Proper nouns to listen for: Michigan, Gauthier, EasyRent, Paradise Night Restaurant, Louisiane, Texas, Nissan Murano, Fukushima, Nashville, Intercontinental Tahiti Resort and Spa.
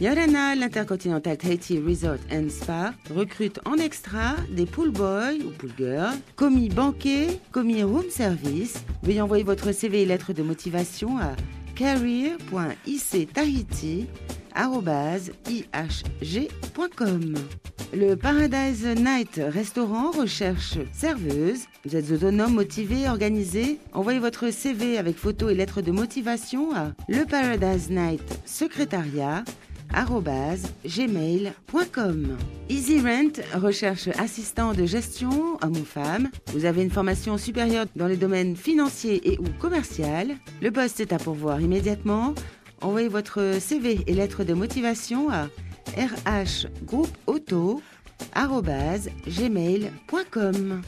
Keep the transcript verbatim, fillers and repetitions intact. Yarana, l'Intercontinental Tahiti Resort and Spa, recrute en extra des pool boys ou pool girls, commis banquet, commis room service. Veuillez envoyer votre C V et lettre de motivation à career point i c tahiti arobase i h g point com. Le Paradise Night Restaurant recherche serveuse. Vous êtes autonome, motivé, organisé. Envoyez votre C V avec photos et lettres de motivation à le paradise night secrétariat arobase gmail point com. EasyRent recherche assistant de gestion, homme ou femme. Vous avez une formation supérieure dans les domaines financiers et ou commercial. Le poste est à pourvoir immédiatement. Envoyez votre C V et lettres de motivation à r h groupe auto arobase gmail point com.